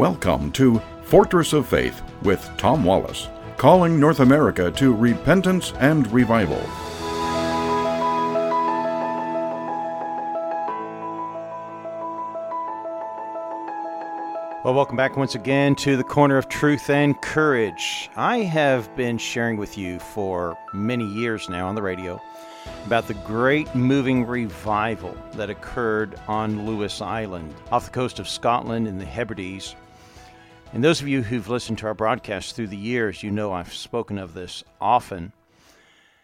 Welcome to Fortress of Faith with Tom Wallace, calling North America to repentance and revival. Well, welcome back once again to the Corner of Truth and Courage. I have been sharing with you for many years now on the radio about the great moving revival that occurred on Lewis Island, off the coast of Scotland in the Hebrides. And those of you who've listened to our broadcasts through the years, you know I've spoken of this often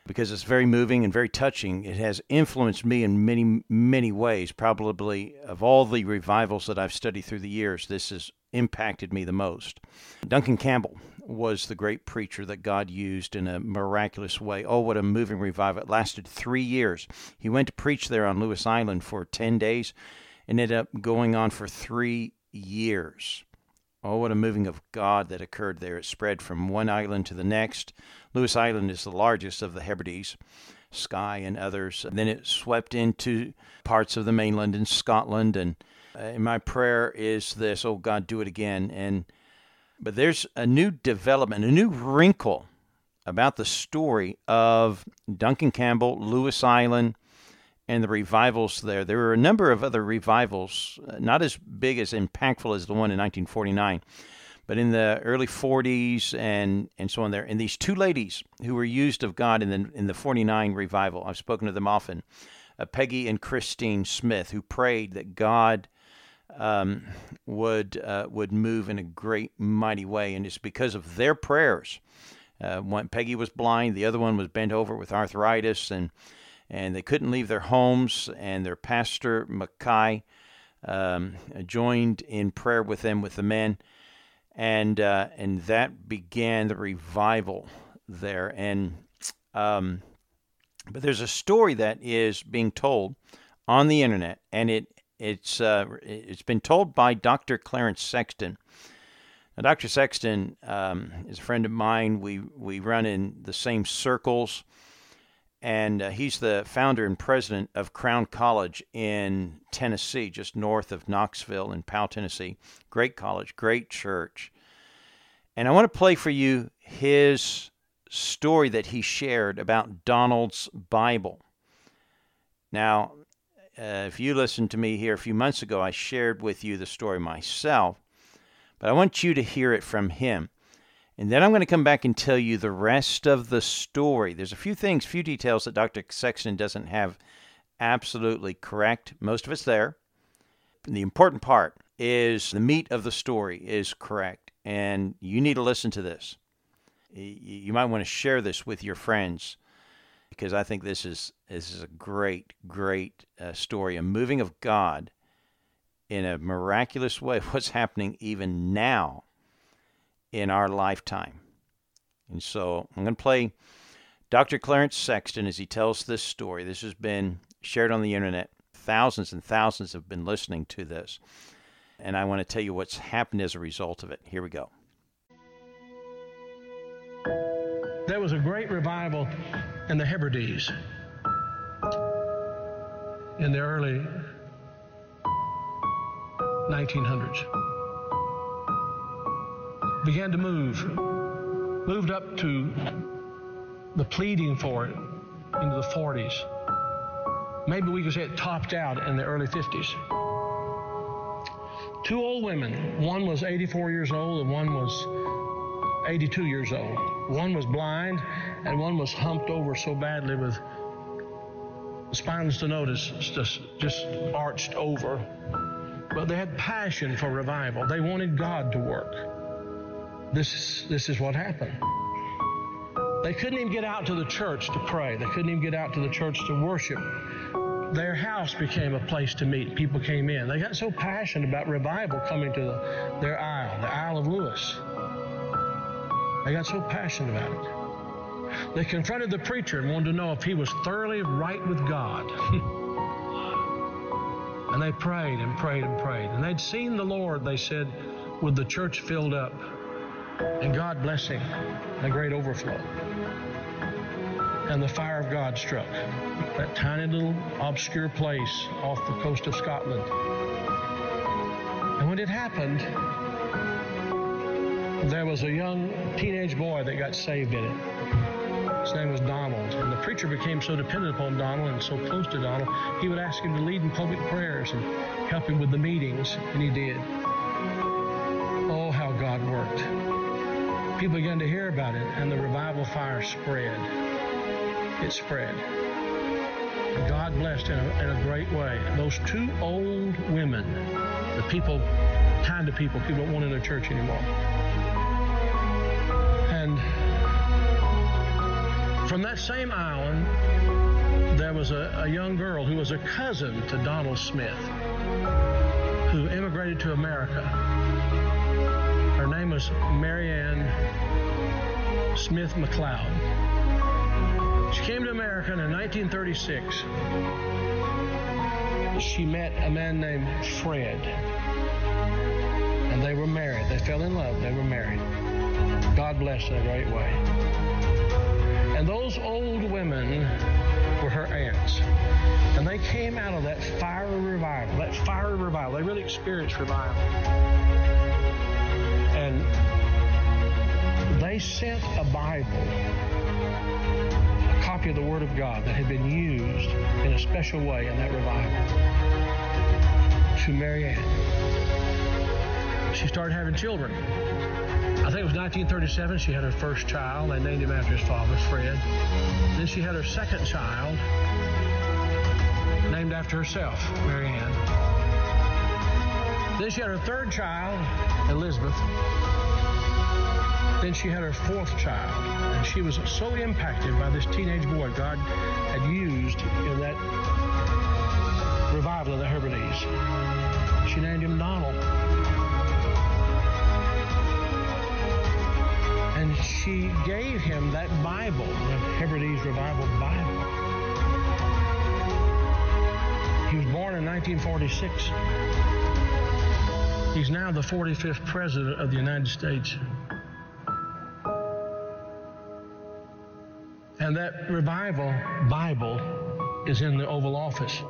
because it's very moving and very touching. It has influenced me in many, many ways. Probably of all the revivals that I've studied through the years, this has impacted me the most. Duncan Campbell was the great preacher that God used in a miraculous way. Oh, what a moving revival. It lasted 3 years. He went to preach there on Lewis Island for 10 days and ended up going on for 3 years. Oh, what a moving of God that occurred there. It spread from one island to the next. Lewis Island is the largest of the Hebrides, Skye and others. And then it swept into parts of the mainland in Scotland. And my prayer is this, oh God, do it again. But there's a new development, a new wrinkle about the story of Duncan Campbell, Lewis Island, and the revivals there. There were a number of other revivals, not as big, as impactful as the one in 1949, but in the early 40s and so on there. And these two ladies who were used of God in the 49 revival, I've spoken to them often, Peggy and Christine Smith, who prayed that God would move in a great, mighty way. And it's because of their prayers. One, Peggy was blind, the other one was bent over with arthritis, and they couldn't leave their homes, and their pastor, Mackay, joined in prayer with them, with the men, and that began the revival there. But there's a story that is being told on the internet, and it's been told by Dr. Clarence Sexton. Now, Dr. Sexton is a friend of mine. We run in the same circles. And he's the founder and president of Crown College in Tennessee, just north of Knoxville in Powell, Tennessee. Great college, great church. And I want to play for you his story that he shared about Donalds Bible. Now, if you listened to me here a few months ago, I shared with you the story myself. But I want you to hear it from him. And then I'm going to come back and tell you the rest of the story. There's a few details that Dr. Sexton doesn't have absolutely correct. Most of it's there. The important part is the meat of the story is correct. And you need to listen to this. You might want to share this with your friends, because I think this is a great, great story. A moving of God in a miraculous way. What's happening even now in our lifetime. And so I'm going to play Dr. Clarence Sexton as he tells this story. This has been shared on the internet. Thousands and thousands have been listening to this. And I want to tell you what's happened as a result of it. Here we go. There was a great revival in the Hebrides in the early 1900s. Began to moved up to the pleading for it into the 40s. Maybe we could say it topped out in the early 50s. Two old women, one was 84 years old and one was 82 years old. One was blind and one was humped over so badly with spinal stenosis, just arched over. But they had passion for revival. They wanted God to work. This is what happened. They couldn't even get out to the church to pray. They couldn't even get out to the church to worship. Their house became a place to meet. People came in. They got so passionate about revival coming to their isle, the Isle of Lewis. They got so passionate about it. They confronted the preacher and wanted to know if he was thoroughly right with God. And they prayed and prayed and prayed. And they'd seen the Lord, they said, with the church filled up. And God blessing, a great overflow. And the fire of God struck that tiny little obscure place off the coast of Scotland. And when it happened, there was a young teenage boy that got saved in it. His name was Donald. And the preacher became so dependent upon Donald and so close to Donald, he would ask him to lead in public prayers and help him with the meetings, and he did. Oh, how God worked. People began to hear about it, and the revival fire spread. It spread. God blessed in a great way. Those two old women, the people, kind of people, people don't want in their church anymore. And from that same island, there was a young girl who was a cousin to Donald Smith, who immigrated to America. Her name was Mary Anne Smith MacLeod. She came to America in 1936. She met a man named Fred, and they were married. They fell in love. They were married. God blessed in a great way. And those old women were her aunts, and they came out of that fiery revival, They really experienced revival. And they sent a Bible, of the Word of God that had been used in a special way in that revival, to Mary Ann. She started having children. I think it was 1937 she had her first child. They named him after his father, Fred. Then she had her second child, named after herself, Mary Ann. Then she had her third child, Elizabeth. Then she had her fourth child, and she was so impacted by this teenage boy God had used in that revival of the Hebrides. She named him Donald. And she gave him that Bible, the Hebrides Revival Bible. He was born in 1946. He's now the 45th President of the United States. And that revival Bible is in the Oval Office.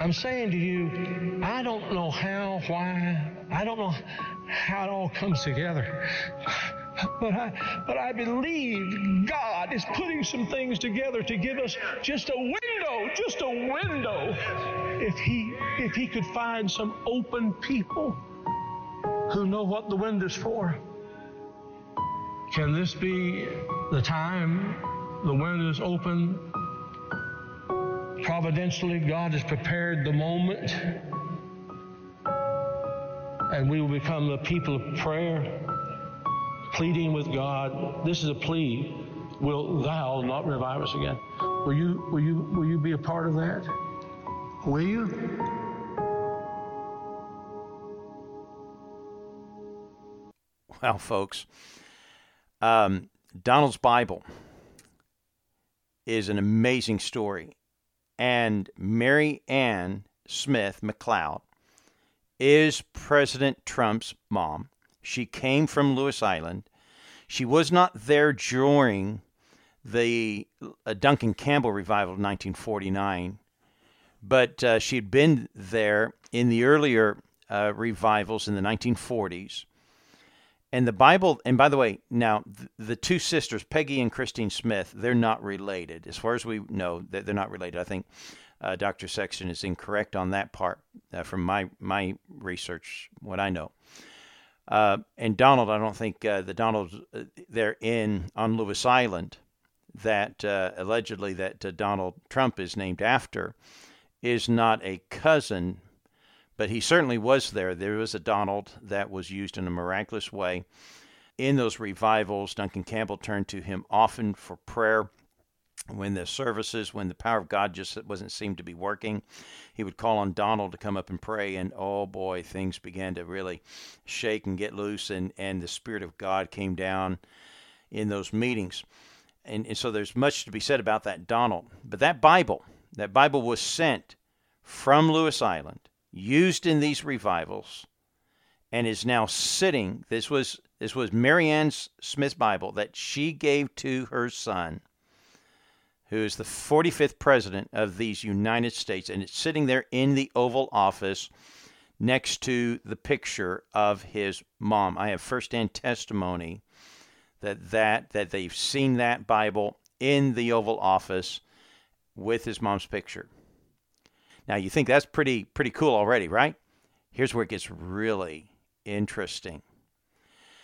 I'm saying to you, I don't know how, why, I don't know how it all comes together. But I believe God is putting some things together to give us just a window. If he could find some open people who know what the window's for. Can this be the time the window is open? Providentially, God has prepared the moment, and we will become the people of prayer, pleading with God. This is a plea. Will thou not revive us again? Will you be a part of that? Will you? Well, folks. Donald's Bible is an amazing story, and Mary Anne Smith MacLeod is President Trump's mom. She came from Lewis Island. She was not there during the Duncan Campbell revival of 1949, but she had been there in the earlier revivals in the 1940s. And the Bible, and by the way, now, the two sisters, Peggy and Christine Smith, they're not related. As far as we know, they're not related. I think Dr. Sexton is incorrect on that part from my research, what I know. And Donald, I don't think the Donalds, they're on Lewis Island, that allegedly that Donald Trump is named after, is not a cousin. But he certainly was there. There was a Donald that was used in a miraculous way in those revivals. Duncan Campbell turned to him often for prayer. When the services, when the power of God just seemed to be working, he would call on Donald to come up and pray. And oh boy, things began to really shake and get loose. And the Spirit of God came down in those meetings. And so there's much to be said about that Donald. But that Bible was sent from Lewis Island, used in these revivals, and is now sitting. This was Mary Anne Smith's Bible that she gave to her son, who is the 45th president of these United States, and it's sitting there in the Oval Office next to the picture of his mom. I have firsthand testimony that they've seen that Bible in the Oval Office with his mom's picture. Now, you think that's pretty cool already, right? Here's where it gets really interesting.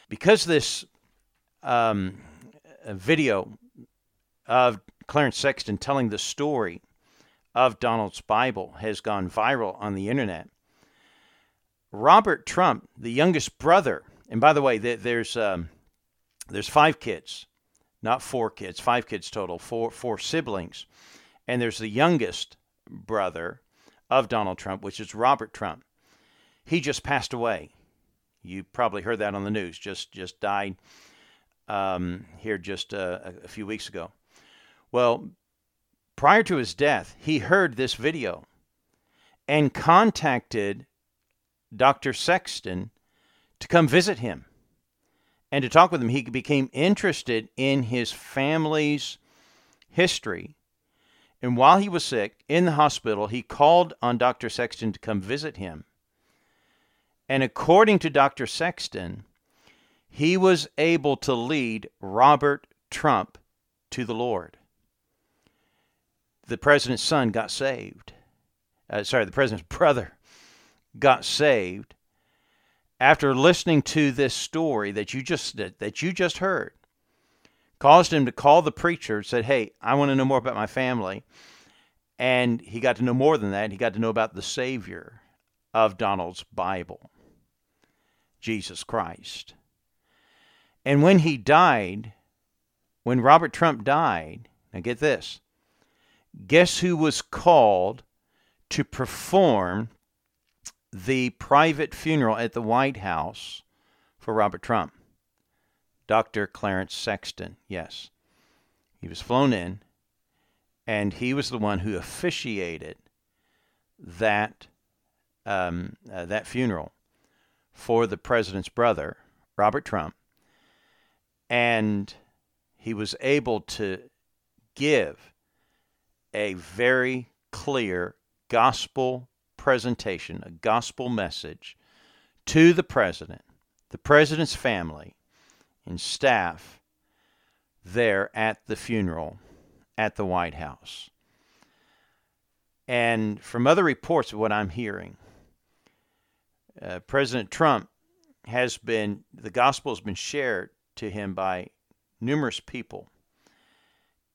Because this video of Clarence Sexton telling the story of Donald's Bible has gone viral on the internet, Robert Trump, the youngest brother, and by the way, there's 5 kids, not 4 kids, 5 kids total, four siblings, and there's the youngest brother of Donald Trump, which is Robert Trump. He just passed away. You probably heard that on the news. Just died here just a few weeks ago. Well, prior to his death, he heard this video and contacted Dr. Sexton to come visit him and to talk with him. He became interested in his family's history. And while he was sick in the hospital, he called on Dr. Sexton to come visit him. And according to Dr. Sexton, he was able to lead Robert Trump to the Lord. The president's son got saved. The president's brother got saved after listening to this story that you just heard. Caused him to call the preacher, said, "Hey, I want to know more about my family." And he got to know more than that. He got to know about the Savior of Donald's Bible, Jesus Christ. And when he died, when Robert Trump died, now get this, guess who was called to perform the private funeral at the White House for Robert Trump? Dr. Clarence Sexton, yes. He was flown in, and he was the one who officiated that funeral for the president's brother, Robert Trump, and he was able to give a very clear gospel presentation, a gospel message to the president, the president's family, and staff there at the funeral at the White House. And from other reports of what I'm hearing, President Trump the gospel has been shared to him by numerous people.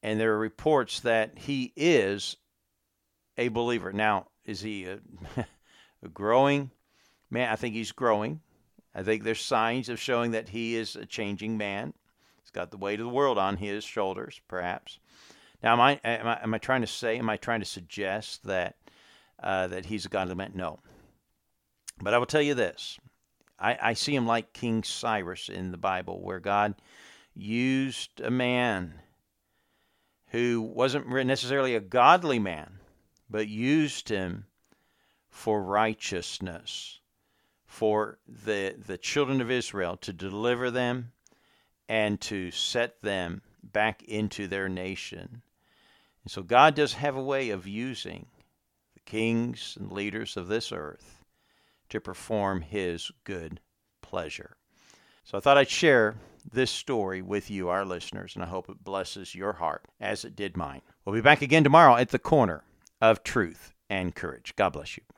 And there are reports that he is a believer. Now, is he a growing man? I think he's growing. I think there's signs of showing that he is a changing man. He's got the weight of the world on his shoulders, perhaps. Now, am I trying to suggest that he's a godly man? No. But I will tell you this. I see him like King Cyrus in the Bible, where God used a man who wasn't necessarily a godly man, but used him for righteousness, for the children of Israel, to deliver them and to set them back into their nation. And so God does have a way of using the kings and leaders of this earth to perform his good pleasure. So I thought I'd share this story with you, our listeners, and I hope it blesses your heart as it did mine. We'll be back again tomorrow at the corner of truth and courage. God bless you.